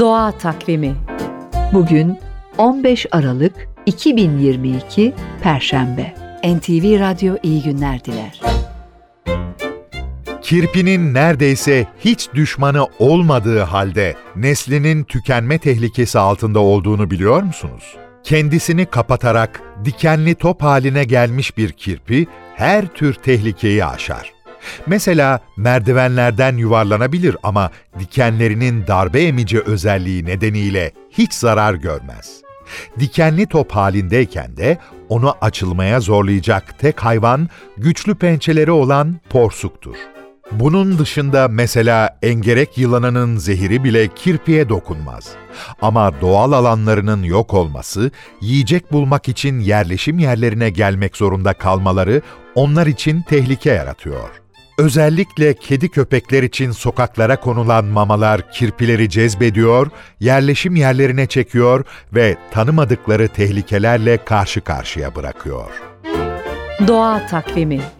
Doğa Takvimi. Bugün 15 Aralık 2022 Perşembe. NTV Radyo iyi günler diler. Kirpinin neredeyse hiç düşmanı olmadığı halde neslinin tükenme tehlikesi altında olduğunu biliyor musunuz? Kendisini kapatarak dikenli top haline gelmiş bir kirpi her tür tehlikeyi aşar. Mesela merdivenlerden yuvarlanabilir ama dikenlerinin darbe emici özelliği nedeniyle hiç zarar görmez. Dikenli top halindeyken de onu açılmaya zorlayacak tek hayvan güçlü pençeleri olan porsuktur. Bunun dışında mesela engerek yılanının zehiri bile kirpiye dokunmaz. Ama doğal alanlarının yok olması, yiyecek bulmak için yerleşim yerlerine gelmek zorunda kalmaları onlar için tehlike yaratıyor. Özellikle kedi köpekler için sokaklara konulan mamalar kirpileri cezbediyor, yerleşim yerlerine çekiyor ve tanımadıkları tehlikelerle karşı karşıya bırakıyor. Doğa Takvimi.